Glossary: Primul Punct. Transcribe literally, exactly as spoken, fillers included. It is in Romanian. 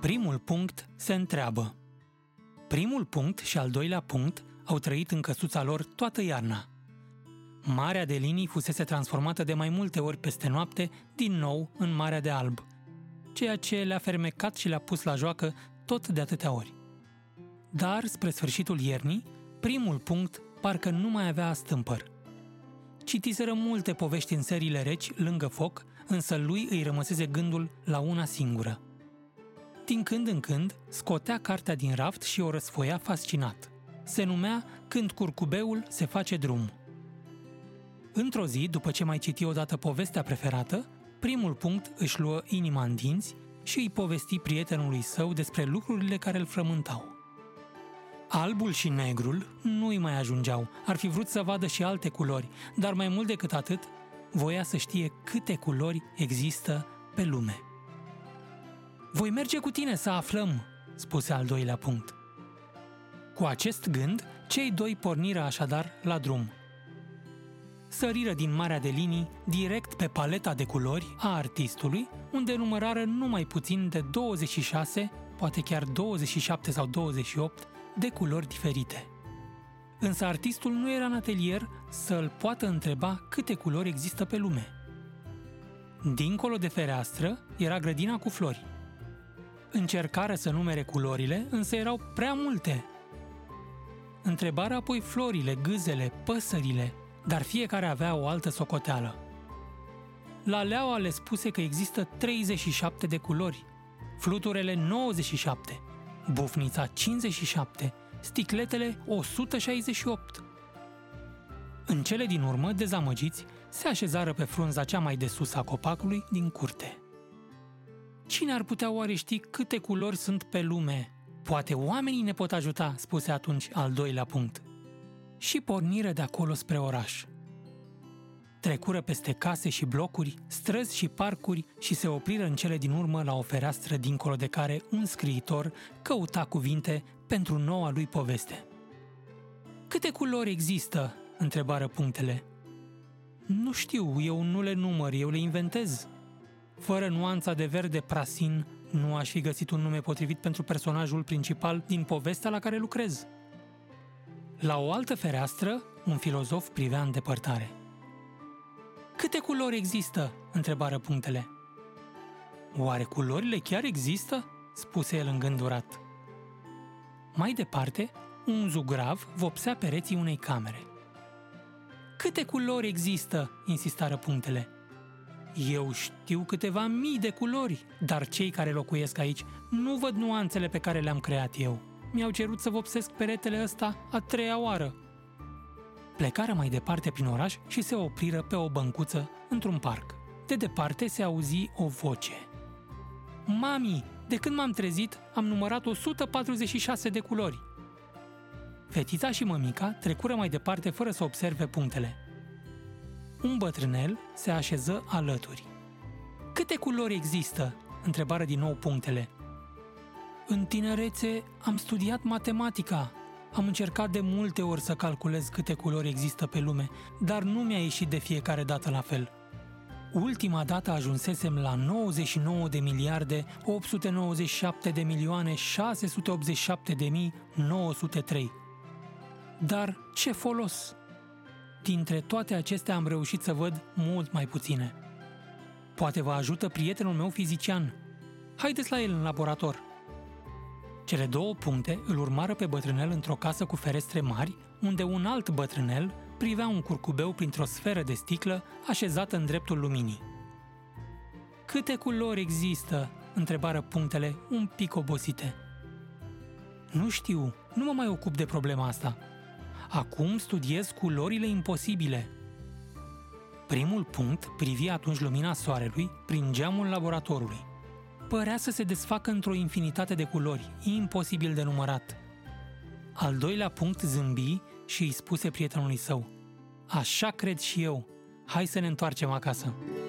Primul punct se întreabă. Primul punct și al doilea punct au trăit în căsuța lor toată iarna. Marea de linii fusese transformată de mai multe ori peste noapte din nou în Marea de Alb, ceea ce le-a fermecat și le-a pus la joacă tot de atâtea ori. Dar, spre sfârșitul iernii, primul punct parcă nu mai avea stâmpăr. Citiseră multe povești în serile reci, lângă foc, însă lui îi rămăsese gândul la una singură. Din când în când, scotea cartea din raft și o răsfoia fascinat. Se numea Când curcubeul se face drum. Într-o zi, după ce mai citi odată povestea preferată, primul punct își luă inima în dinți și îi povesti prietenului său despre lucrurile care îl frământau. Albul și negrul nu-i mai ajungeau, ar fi vrut să vadă și alte culori, dar mai mult decât atât, voia să știe câte culori există pe lume. Voi merge cu tine să aflăm, spuse al doilea punct. Cu acest gând, cei doi porniră așadar la drum. Săriră din Marea de Linii direct pe paleta de culori a artistului, unde numărară numai puțin de douăzeci și șase, poate chiar douăzeci și șapte sau douăzeci și opt, de culori diferite. Însă artistul nu era în atelier să îl poată întreba câte culori există pe lume. Dincolo de fereastră era grădina cu flori. Încercară să numere culorile, însă erau prea multe. Întrebară apoi florile, gâzele, păsările, dar fiecare avea o altă socoteală. La Leaua le spuse că există treizeci și șapte de culori, fluturele nouăzeci și șapte, bufnița cincizeci și șapte, sticletele o sută șaizeci și opt. În cele din urmă, dezamăgiți, se așezară pe frunza cea mai de sus a copacului din curte. Cine ar putea oare ști câte culori sunt pe lume? Poate oamenii ne pot ajuta, spuse atunci al doilea punct. Și porniră de acolo spre oraș. Trecură peste case și blocuri, străzi și parcuri și se opriră în cele din urmă la o fereastră dincolo de care un scriitor căuta cuvinte pentru noua lui poveste. Câte culori există? Întrebară punctele. Nu știu, eu nu le număr, eu le inventez. Fără nuanța de verde prasin, nu aș fi găsit un nume potrivit pentru personajul principal din povestea la care lucrez. La o altă fereastră, un filozof privea în depărtare. Câte culori există? Întrebară punctele. Oare culorile chiar există? Spuse el îngândurat. Mai departe, un zugrav vopsea pereții unei camere. Câte culori există? Insistară punctele. Eu știu câteva mii de culori, dar cei care locuiesc aici nu văd nuanțele pe care le-am creat eu. Mi-au cerut să vopsesc peretele ăsta a treia oară. Plecară mai departe prin oraș și se opriră pe o băncuță într-un parc. De departe se auzi o voce. Mami, de când m-am trezit, am numărat o sută patruzeci și șase de culori. Fetița și mămica trecură mai departe fără să observe punctele. Un bătrânel se așeză alături. Câte culori există? Întrebară din nou punctele. În tinerețe am studiat matematica. Am încercat de multe ori să calculez câte culori există pe lume, dar nu mi-a ieșit de fiecare dată la fel. Ultima dată ajunsesem la nouăzeci și nouă de miliarde, opt sute nouăzeci și șapte de milioane, șase sute optzeci și șapte de mii, nouă sute trei. Dar ce folos? Dintre toate acestea am reușit să văd mult mai puține. Poate vă ajută prietenul meu fizician. Haideți la el în laborator. Cele două puncte îl urmară pe bătrânel într-o casă cu ferestre mari, unde un alt bătrânel privea un curcubeu printr-o sferă de sticlă așezată în dreptul luminii. Câte culori există? Întrebară punctele un pic obosite. Nu știu, nu mă mai ocup de problema asta. Acum studiez culorile imposibile. Primul punct privi atunci lumina soarelui prin geamul laboratorului. Părea să se desfacă într-o infinitate de culori, imposibil de numărat. Al doilea punct zâmbi și îi spuse prietenului său: Așa cred și eu, hai să ne întoarcem acasă.